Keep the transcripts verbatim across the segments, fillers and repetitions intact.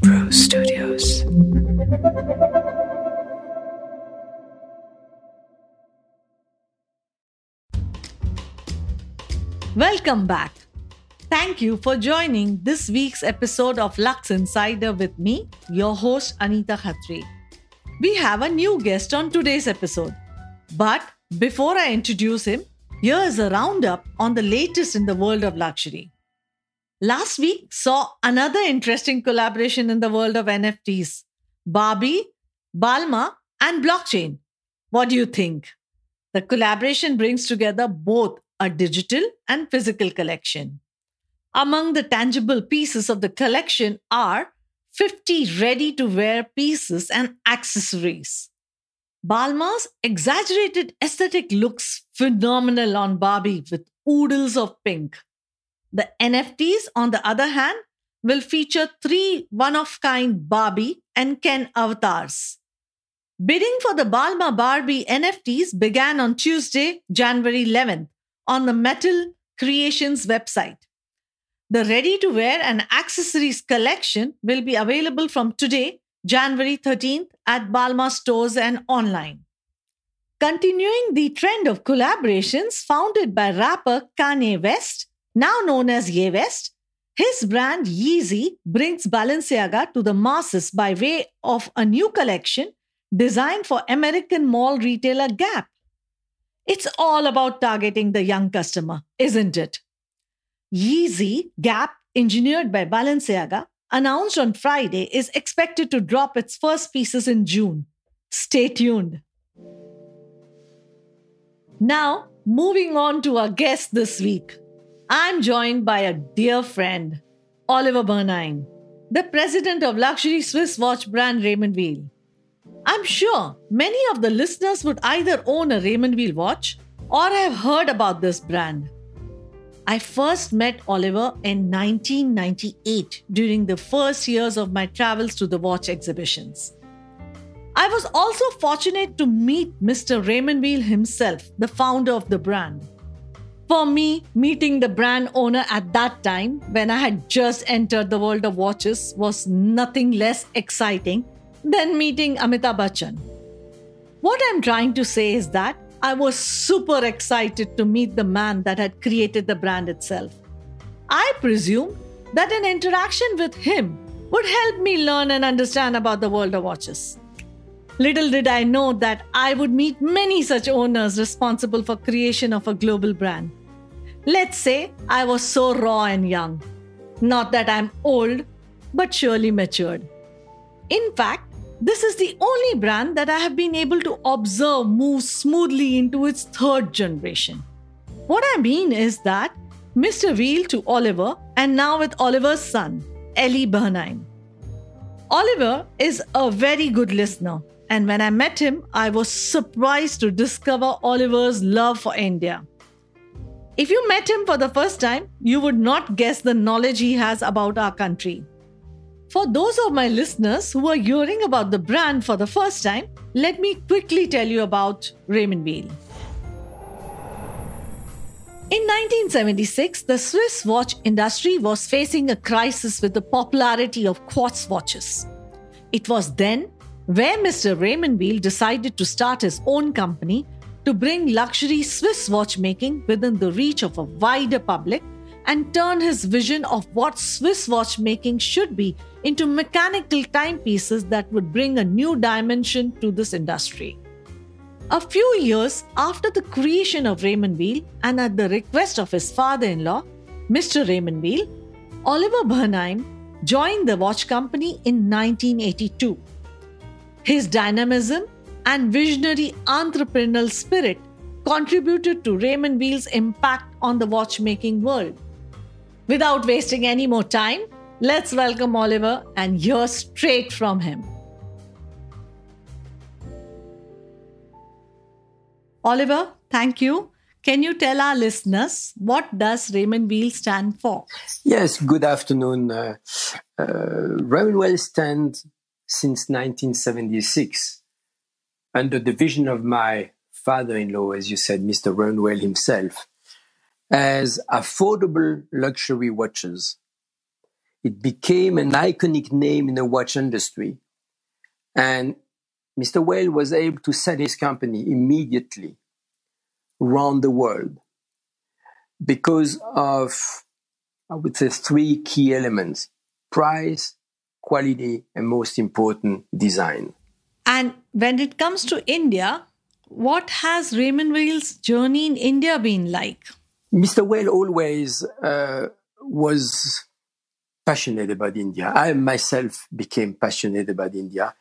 at Pro Studios. Welcome back. Thank you for joining this week's episode of Lux Insider with me, your host Anita Khatri. We have a new guest on today's episode. But before I introduce him, here is a roundup on the latest in the world of luxury. Last week saw another interesting collaboration in the world of N F Ts, Barbie, Balmain, and blockchain. What do you think? The collaboration brings together both a digital and physical collection. Among the tangible pieces of the collection are fifty ready-to-wear pieces and accessories. Balmain's exaggerated aesthetic looks phenomenal on Barbie with oodles of pink. The N F Ts, on the other hand, will feature three one-of-kind Barbie and Ken avatars. Bidding for the Balmain Barbie N F Ts began on Tuesday, January eleventh, on the Mattel Creations website. The ready-to-wear and accessories collection will be available from today, January thirteenth, at Balmain stores and online. Continuing the trend of collaborations founded by rapper Kanye West, now known as Ye West, his brand Yeezy brings Balenciaga to the masses by way of a new collection designed for American mall retailer Gap. It's all about targeting the young customer, isn't it? Yeezy Gap, engineered by Balenciaga, announced on Friday, is expected to drop its first pieces in June. Stay tuned. Now, moving on to our guest this week. I'm joined by a dear friend, Oliver Bernheim, the president of luxury Swiss watch brand Raymond Weil. I'm sure many of the listeners would either own a Raymond Weil watch or have heard about this brand. I first met Oliver in nineteen ninety-eight during the first years of my travels to the watch exhibitions. I was also fortunate to meet Mister Raymond Weil himself, the founder of the brand. For me, meeting the brand owner at that time, when I had just entered the world of watches, was nothing less exciting than meeting Amitabh Bachchan. What I'm trying to say is that I was super excited to meet the man that had created the brand itself. I presume that an interaction with him would help me learn and understand about the world of watches. Little did I know that I would meet many such owners responsible for creation of a global brand. Let's say I was so raw and young. Not that I'm old, but surely matured. In fact, this is the only brand that I have been able to observe move smoothly into its third generation. What I mean is that Mister Weil to Oliver, and now with Oliver's son, Ellie Bernine. Oliver is a very good listener, and when I met him, I was surprised to discover Oliver's love for India. If you met him for the first time, you would not guess the knowledge he has about our country. For those of my listeners who are hearing about the brand for the first time, let me quickly tell you about Raymond Weil. In nineteen seventy-six, the Swiss watch industry was facing a crisis with the popularity of quartz watches. It was then where Mister Raymond Weil decided to start his own company to bring luxury Swiss watchmaking within the reach of a wider public and turn his vision of what Swiss watchmaking should be into mechanical timepieces that would bring a new dimension to this industry. A few years after the creation of Raymond Weil and at the request of his father-in-law, Mister Raymond Weil, Oliver Bernheim joined the watch company in nineteen eighty-two. His dynamism and visionary entrepreneurial spirit contributed to Raymond Weil's impact on the watchmaking world. Without wasting any more time, let's welcome Oliver and hear straight from him. Oliver, thank you. Can you tell our listeners what does Raymond Weil stand for? Yes, good afternoon. Uh, uh, Raymond Weil stands since nineteen seventy-six under the vision of my father-in-law, as you said, Mister Raymond Weil himself, as affordable luxury watches. It became an iconic name in the watch industry. And Mister Weil was able to sell his company immediately around the world because of, I would say, three key elements: price, quality, and most important, design. And when it comes to India, what has Raymond Weil's journey in India been like? Mister Weil always uh, was passionate about India. I myself became passionate about India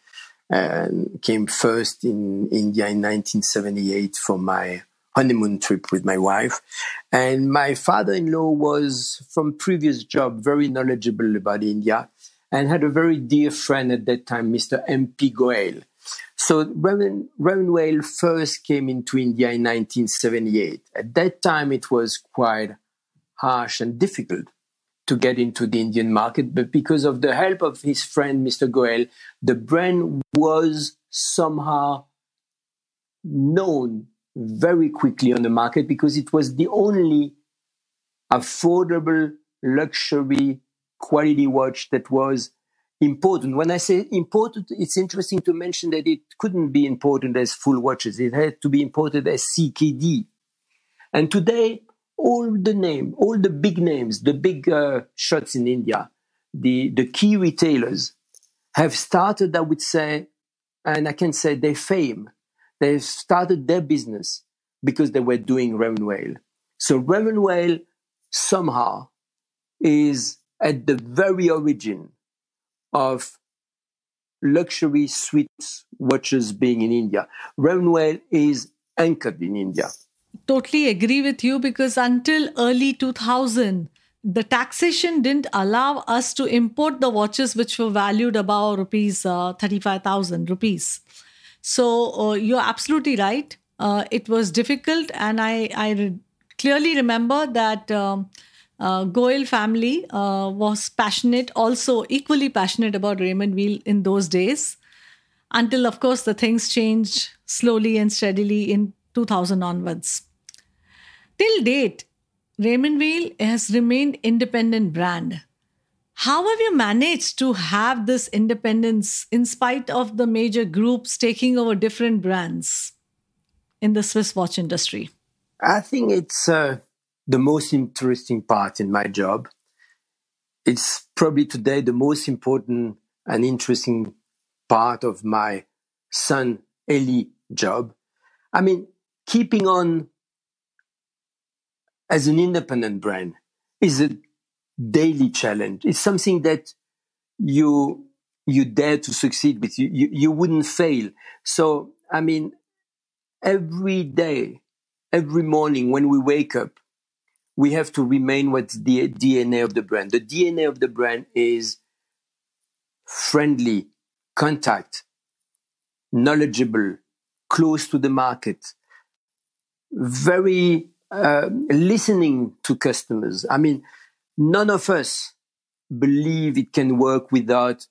and came first in India in nineteen seventy-eight for my honeymoon trip with my wife. And my father-in-law was, from previous job, very knowledgeable about India and had a very dear friend at that time, Mister M P. Goel. So Raymond Weil first came into India in nineteen seventy-eight. At that time, it was quite harsh and difficult to get into the Indian market, but because of the help of his friend, Mister Goel, the brand was somehow known very quickly on the market because it was the only affordable, luxury, quality watch that was important. When I say important, it's interesting to mention that it couldn't be imported as full watches. It had to be imported as C K D. And today, all the name, all the big names, the big uh, shots in India, the, the key retailers have started, I would say, and I can say their fame. They've started their business because they were doing Raymond Weil. So Raymond Weil somehow is at the very origin of luxury suites watches being in India. Raymond Weil is anchored in India. Totally agree with you, because until early two thousand, the taxation didn't allow us to import the watches which were valued above rupees uh, thirty-five thousand rupees. So uh, you're absolutely right. Uh, it was difficult, and I, I re- clearly remember that um, uh, Goel family uh, was passionate, also equally passionate about Raymond Weil in those days, until, of course, the things changed slowly and steadily in two thousand onwards. Till date, Raymond Weil has remained an independent brand. How have you managed to have this independence in spite of the major groups taking over different brands in the Swiss watch industry? I think it's uh, the most interesting part in my job. It's probably today the most important and interesting part of my son Ellie job. I mean, keeping on as an independent brand is a daily challenge. It's something that you you dare to succeed with. You, you you wouldn't fail. So I mean, every day, every morning when we wake up, we have to remain what's the D N A of the brand. The D N A of the brand is friendly, contact, knowledgeable, close to the market, very uh, listening to customers. I mean, none of us believe it can work without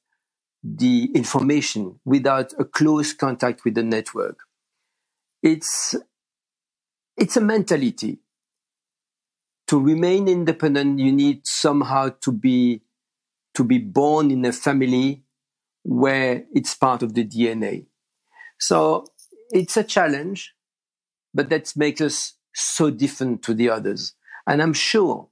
the information, without a close contact with the network. It's, it's a mentality. To remain independent, you need somehow to be, to be born in a family where it's part of the D N A. So it's a challenge, but that makes us so different to the others. And I'm sure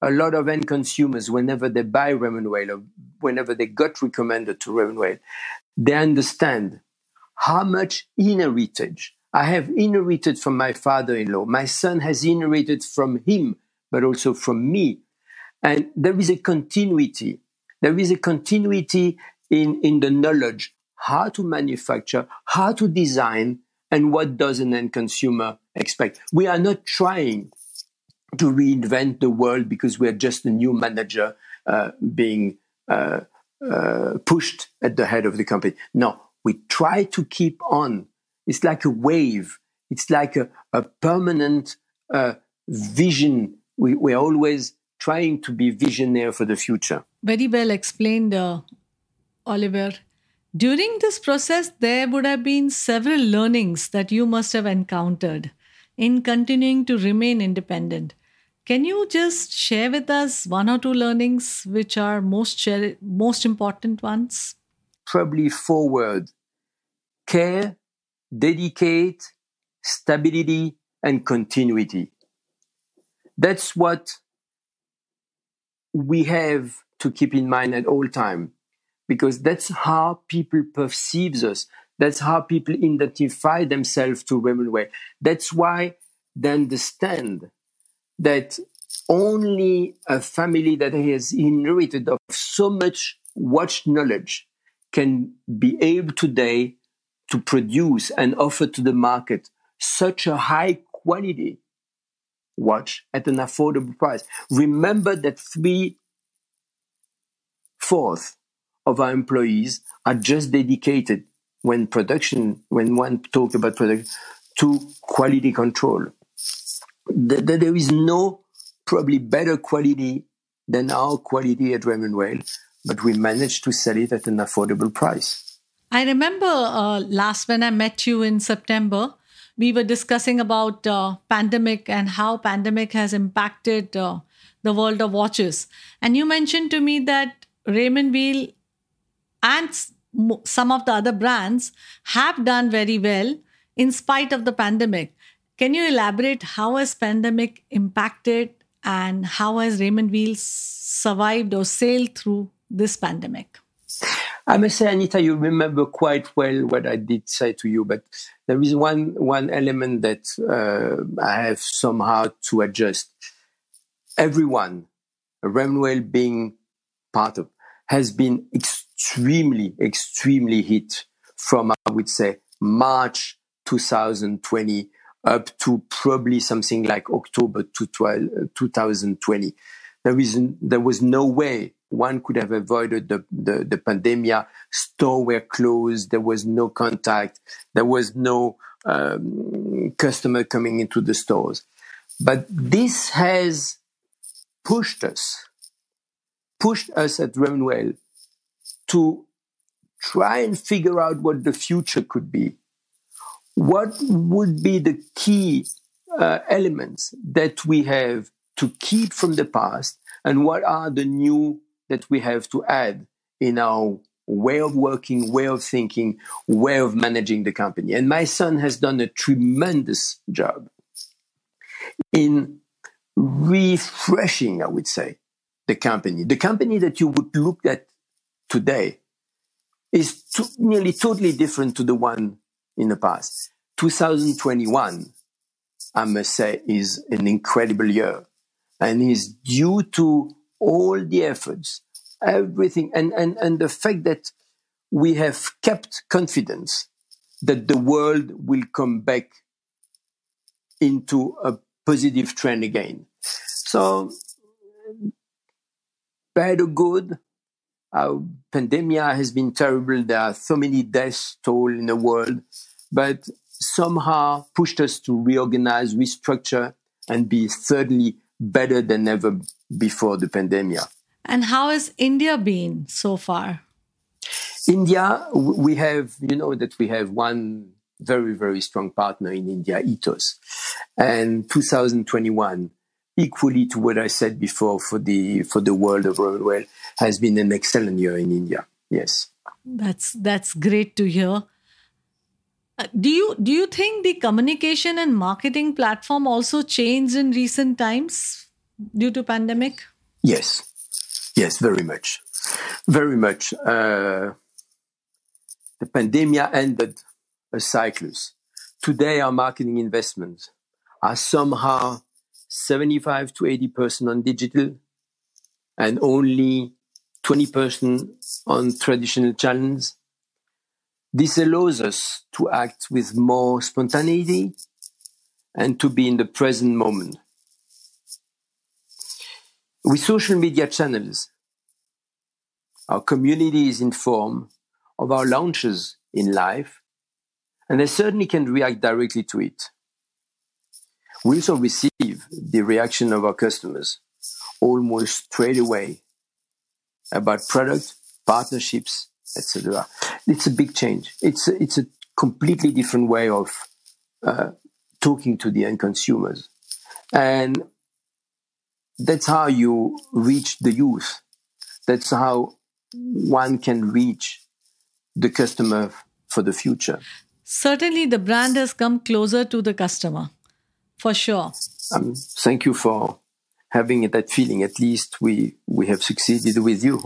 a lot of end consumers, whenever they buy Raymond Weil or whenever they got recommended to Raymond Weil, they understand how much inheritage I have inherited from my father-in-law. My son has inherited from him, but also from me. And there is a continuity. There is a continuity in, in the knowledge, how to manufacture, how to design, and what does an end consumer expect. We are not trying to reinvent the world because we are just a new manager uh, being uh, uh, pushed at the head of the company. No, we try to keep on. It's like a wave. It's like a, a permanent uh, vision. We, we're always trying to be visionary for the future. Very well explained, uh, Oliver. During this process, there would have been several learnings that you must have encountered in continuing to remain independent. Can you just share with us one or two learnings which are most share, most important ones? Probably four words: care, dedicate, stability, and continuity. That's what we have to keep in mind at all time, because that's how people perceive us. That's how people identify themselves to Raymond Weil. That's why they understand that only a family that has inherited of so much watch knowledge can be able today to produce and offer to the market such a high quality watch at an affordable price. Remember that three-fourths of our employees are just dedicated when production, when one talks about production, to quality control. There is no probably better quality than our quality at Raymond Weil, but we managed to sell it at an affordable price. I remember uh, last when I met you in September, we were discussing about uh, pandemic and how pandemic has impacted uh, the world of watches. And you mentioned to me that Raymond Weil and some of the other brands have done very well in spite of the pandemic. Can you elaborate how has pandemic impacted and how has Raymond Weil survived or sailed through this pandemic? I must say, Anita, you remember quite well what I did say to you, but there is one, one element that uh, I have somehow to adjust. Everyone, Raymond Weil being part of, has been extremely, extremely hit from, I would say, March two thousand twenty up to probably something like October two thousand twenty. There is, there was no way one could have avoided the, the, the pandemia. Stores were closed. There was no contact. There was no um, customer coming into the stores. But this has pushed us, pushed us at Raymond Weil to try and figure out what the future could be. What would be the key uh, elements that we have to keep from the past, and what are the new that we have to add in our way of working, way of thinking, way of managing the company. And my son has done a tremendous job in refreshing, I would say, the company. The company that you would look at today is to, nearly totally different to the one in the past. two thousand twenty-one, I must say, is an incredible year. And it's due to all the efforts, everything, and, and, and the fact that we have kept confidence that the world will come back into a positive trend again. So, bad or good, our pandemia has been terrible. There are so many deaths told in the world, but somehow pushed us to reorganize, restructure, and be thirdly better than ever before the pandemic. And how has India been so far? India, we have, you know, that we have one very, very strong partner in India, Ethos. And two thousand twenty-one, equally to what I said before for the for the world of Raymond Weil, has been an excellent year in India. Yes, that's that's great to hear. Do you do you think the communication and marketing platform also changed in recent times due to pandemic? Yes, yes, very much, very much. Uh, the pandemia ended a cyclus. Today, our marketing investments are somehow seventy-five to eighty percent on digital, and only twenty percent on traditional channels. This allows us to act with more spontaneity and to be in the present moment. With social media channels, our community is informed of our launches in life, and they certainly can react directly to it. We also receive the reaction of our customers almost straight away about products, partnerships, et cetera. It's a big change. It's a, it's a completely different way of uh, talking to the end consumers. And that's how you reach the youth. That's how one can reach the customer for the future. Certainly the brand has come closer to the customer, for sure. Um, thank you for having that feeling. At least we, we have succeeded with you.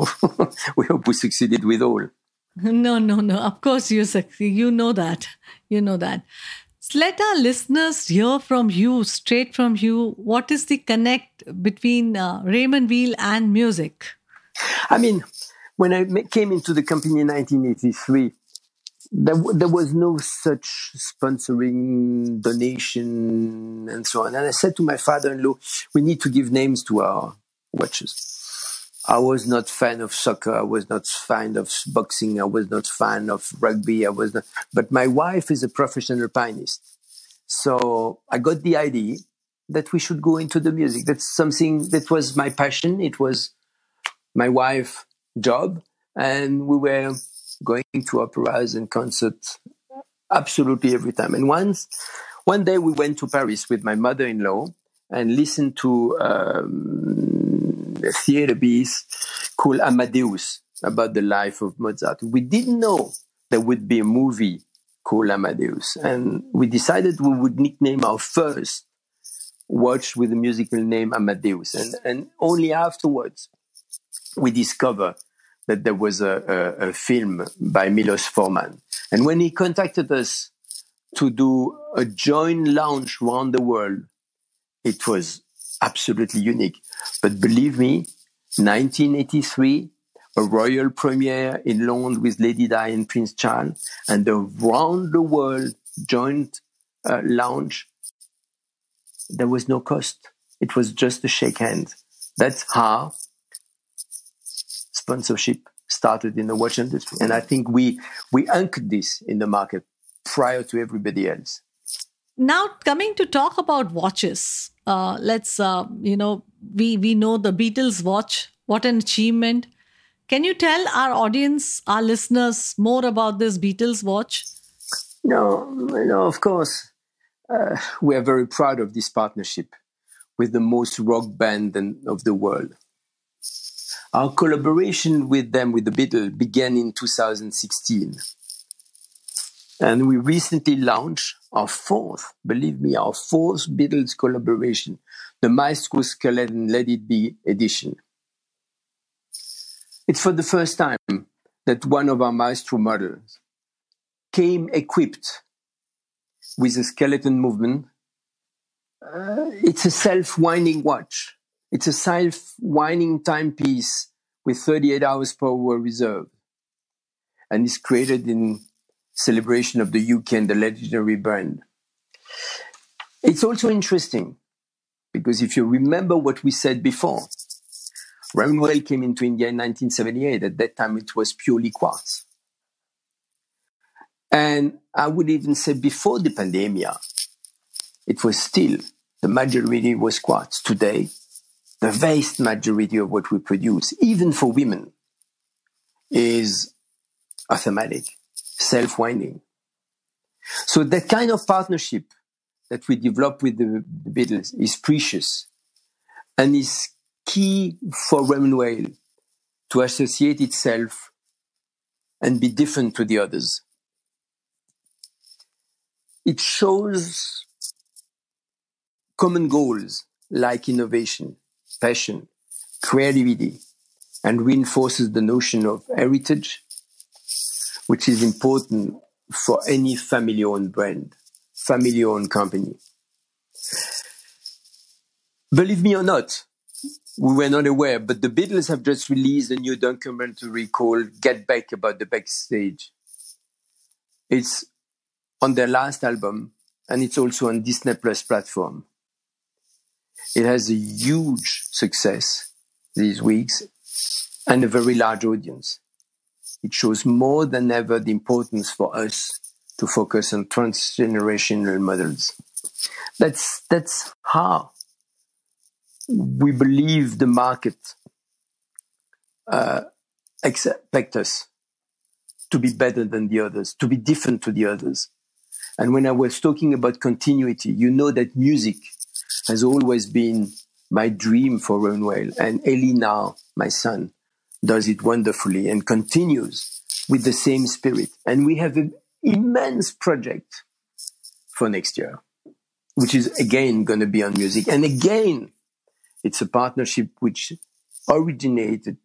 We hope we succeeded with all. No, no, no. Of course you succeed. You know that. You know that. Let our listeners hear from you, straight from you. What is the connect between uh, Raymond Weil and music? I mean, when I came into the company in nineteen eighty-three, there, there was no such sponsoring, donation, and so on. And I said to my father-in-law, we need to give names to our watches. I was not fan of soccer. I was not fan of boxing. I was not fan of rugby. I was not. But my wife is a professional pianist. So I got the idea that we should go into the music. That's something that was my passion. It was my wife's job. And we were going to operas and concerts absolutely every time. And once, one day we went to Paris with my mother-in-law and listened to um, a theater piece called Amadeus, about the life of Mozart. We didn't know there would be a movie called Amadeus. And we decided we would nickname our first watch with the musical name Amadeus. And, and only afterwards we discover that there was a, a, a film by Milos Forman. And when he contacted us to do a joint launch around the world, it was absolutely unique. But believe me, nineteen eighty-three, a royal premiere in London with Lady Di and Prince Charles, and a round-the-world joint uh, launch, there was no cost. It was just a shake hand. That's how sponsorship started in the watch industry. And I think we, we anchored this in the market prior to everybody else. Now, coming to talk about watches, uh, let's, uh, you know, we, we know the Beatles watch. What an achievement. Can you tell our audience, our listeners, more about this Beatles watch? No, no, of course. Uh, we are very proud of this partnership with the most rock band in, of the world. Our collaboration with them, with the Beatles, began in two thousand sixteen. And we recently launched our fourth, believe me, our fourth Beatles collaboration, the Maestro Skeleton Let It Be edition. It's for the first time that one of our Maestro models came equipped with a skeleton movement. Uh, it's a self-winding watch. It's a self-winding timepiece with thirty-eight hours per hour reserve. And it's created in celebration of the U K and the legendary brand. It's also interesting because if you remember what we said before, Raymond Weil came into India in nineteen seventy-eight. At that time, it was purely quartz. And I would even say before the pandemic, it was still, the majority was quartz. Today, the vast majority of what we produce, even for women, is automatic, self-winding. So that kind of partnership that we develop with the, the Beatles is precious and is key for Raymond Weil to associate itself and be different to the others. It shows common goals like innovation, passion, creativity, and reinforces the notion of heritage, which is important for any family-owned brand, family-owned company. Believe me or not, we were not aware, but the Beatles have just released a new documentary called Get Back about the backstage. It's on their last album, and it's also on Disney Plus platform. It has a huge success these weeks and a very large audience. It shows more than ever the importance for us to focus on transgenerational models. That's, that's how we believe the market uh, expects us to be better than the others, to be different to the others. And when I was talking about continuity, you know that music has always been my dream for Raymond Weil. And Ellie now, my son, does it wonderfully and continues with the same spirit. And we have an immense project for next year, which is again going to be on music. And again, it's a partnership which originated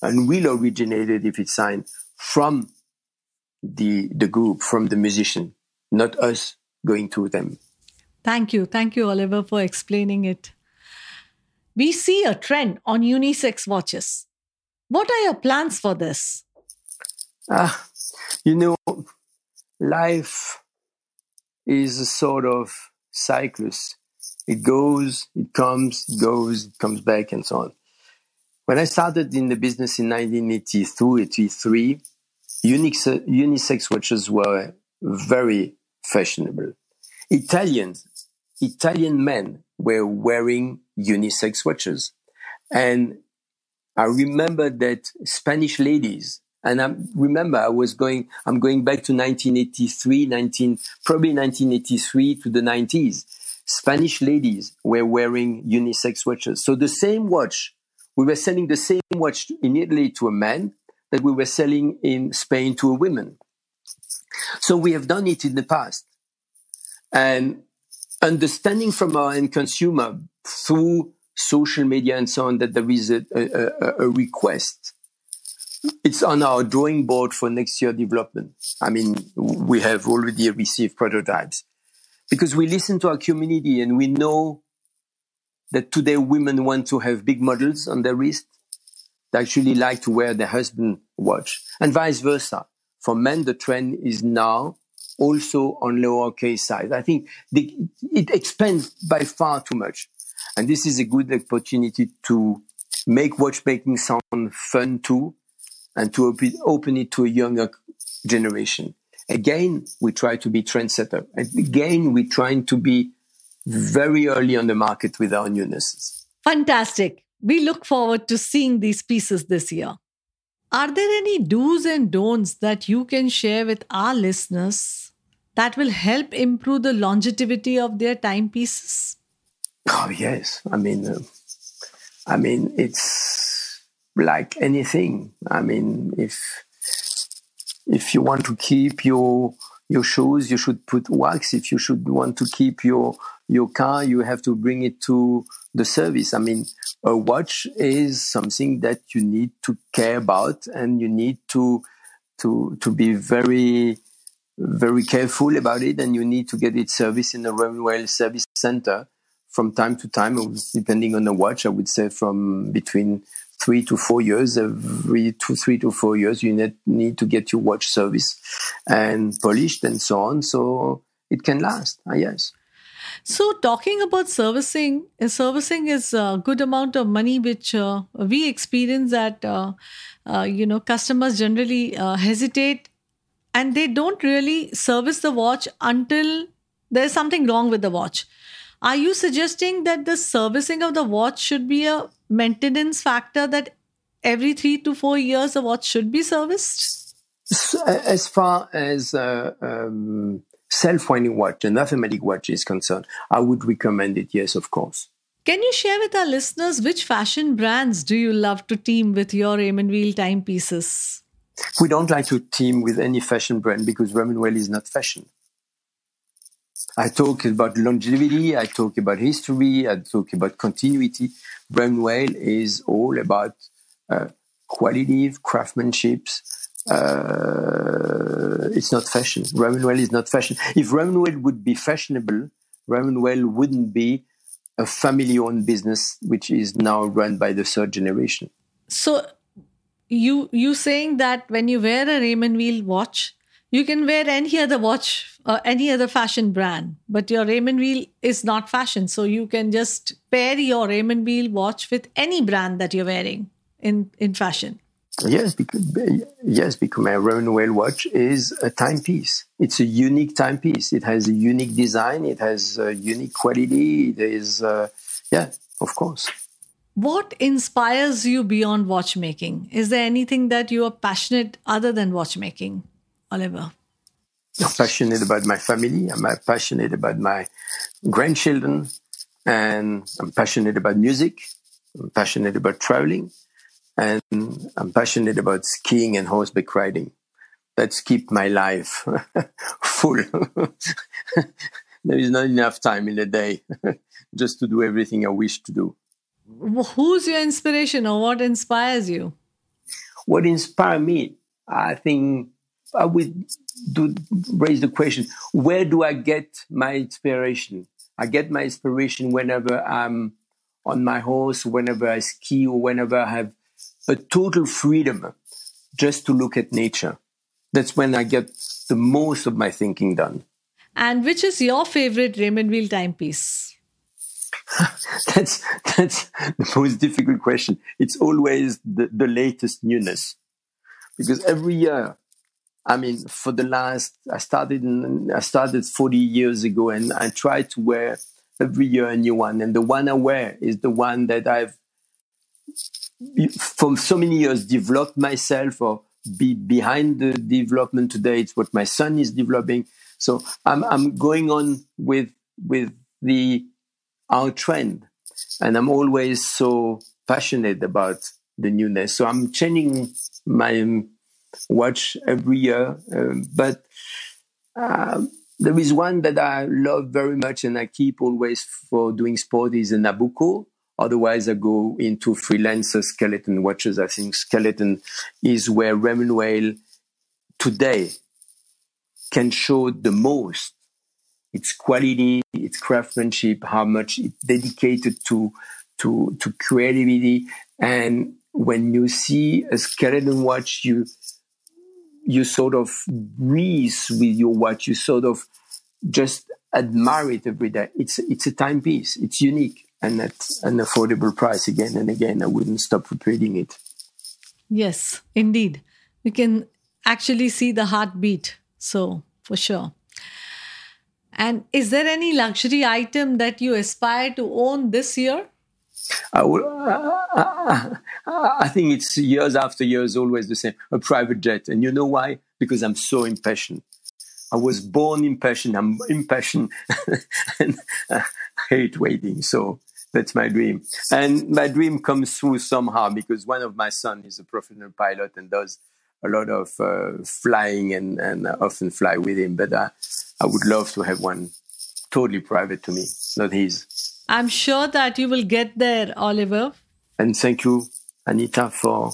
and will originate it if it's signed from the the group, from the musician, not us going through them. Thank you. Thank you, Oliver, for explaining it. We see a trend on unisex watches. What are your plans for this? Ah, you know, life is a sort of cyclus. It goes, it comes, it goes, it comes back, and so on. When I started in the business in nineteen eighty-two, eighty-three, unisex, unisex watches were very fashionable. Italians, Italian men were wearing unisex watches. And I remember that Spanish ladies, and I remember I was going, I'm going back to nineteen eighty-three, nineteen, probably nineteen eighty-three to the nineties. Spanish ladies were wearing unisex watches. So the same watch, we were selling the same watch in Italy to a man that we were selling in Spain to a woman. So we have done it in the past. And understanding from our end consumer through social media and so on that there is a, a, a request. It's on our drawing board for next year development. I mean, we have already received prototypes because we listen to our community and we know that today women want to have big models on their wrist. They actually like to wear their husband's watch and vice versa. For men, the trend is now also on lower case size. I think the, it expands by far too much. And this is a good opportunity to make watchmaking sound fun too, and to open, open it to a younger generation. Again, we try to be trendsetter. And again, we're trying to be very early on the market with our newnesses. Fantastic. We look forward to seeing these pieces this year. Are there any do's and don'ts that you can share with our listeners that will help improve the longevity of their timepieces? Oh, yes. I mean, uh, I mean, it's like anything. I mean, if if you want to keep your your shoes, you should put wax. If you should want to keep your your car, you have to bring it to the service. I mean, a watch is something that you need to care about, and you need to to to be very very careful about it, and you need to get it serviced in a Raymond Weil service center from time to time, depending on the watch. I would say from between three to four years, every two, three to four years, you need, need to get your watch serviced and polished and so on. So it can last, I guess. So talking about servicing, servicing is a good amount of money, which uh, we experience that, uh, uh, you know, customers generally uh, hesitate and they don't really service the watch until there's something wrong with the watch. Are you suggesting that the servicing of the watch should be a maintenance factor, that every three to four years a watch should be serviced? As far as uh, um, self-winding watch and automatic watch is concerned, I would recommend it, yes, of course. Can you share with our listeners which fashion brands do you love to team with your Raymond Weil timepieces? We don't like to team with any fashion brand because Raymond Weil is not fashion. I talk about longevity, I talk about history, I talk about continuity. Raymond Weil is all about uh, quality, craftsmanship. Uh, it's not fashion. Raymond Weil is not fashion. If Raymond Weil would be fashionable, Raymond Weil wouldn't be a family-owned business, which is now run by the third generation. So you you saying that when you wear a Raymond Weil watch, you can wear any other watch, uh, any other fashion brand, but your Raymond Weil is not fashion. So you can just pair your Raymond Weil watch with any brand that you're wearing in, in fashion. Yes, because, yes, because my Raymond Weil watch is a timepiece. It's a unique timepiece. It has a unique design. It has a unique quality. It is, uh, yeah, of course. What inspires you beyond watchmaking? Is there anything that you are passionate other than watchmaking? Oliver. I'm passionate about my family. I'm passionate about my grandchildren. and I'm passionate about music. I'm passionate about traveling, and I'm passionate about skiing and horseback riding. That's keep my life full. There is not enough time in a day just to do everything I wish to do. Who's your inspiration, or what inspires you? What inspires me? I think I would do, raise the question, where do I get my inspiration? I get my inspiration whenever I'm on my horse, whenever I ski, or whenever I have a total freedom just to look at nature. That's when I get the most of my thinking done. And which is your favorite Raymond Weil timepiece? that's that's the most difficult question. It's always the, the latest newness. Because every year, I mean, for the last, I started I started forty years ago, and I try to wear every year a new one. And the one I wear is the one that I've, for so many years, developed myself or be behind the development. Today, it's what my son is developing. So I'm, I'm going on with with the our trend, and I'm always so passionate about the newness. So I'm changing my watch every year, uh, but uh, there is one that I love very much, and I keep always for doing sport is a Nabucco. Otherwise, I go into freelancer skeleton watches. I think skeleton is where Raymond Weil today can show the most its quality, its craftsmanship, how much it's dedicated to, to, to creativity. And when you see a skeleton watch, you, you sort of breathe with your watch. You sort of just admire it every day. It's, it's a timepiece. It's unique and at an affordable price again and again. I wouldn't stop repeating it. Yes, indeed. We can actually see the heartbeat. So, for sure. And is there any luxury item that you aspire to own this year? I, will, uh, I think it's years after years, always the same, a private jet. And you know why? Because I'm so impatient. I was born impatient. I'm impatient. And I hate waiting. So that's my dream. And my dream comes through somehow because one of my sons is a professional pilot and does a lot of uh, flying, and, and I often fly with him. But I, I would love to have one totally private to me, not his. I'm sure that you will get there, Oliver. And thank you, Anita, for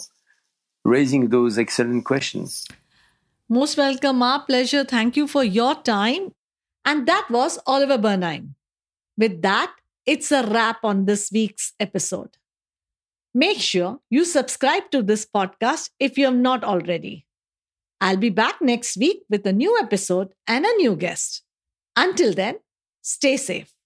raising those excellent questions. Most welcome. Our pleasure. Thank you for your time. And that was Oliver Bernheim. With that, it's a wrap on this week's episode. Make sure you subscribe to this podcast if you have not already. I'll be back next week with a new episode and a new guest. Until then, stay safe.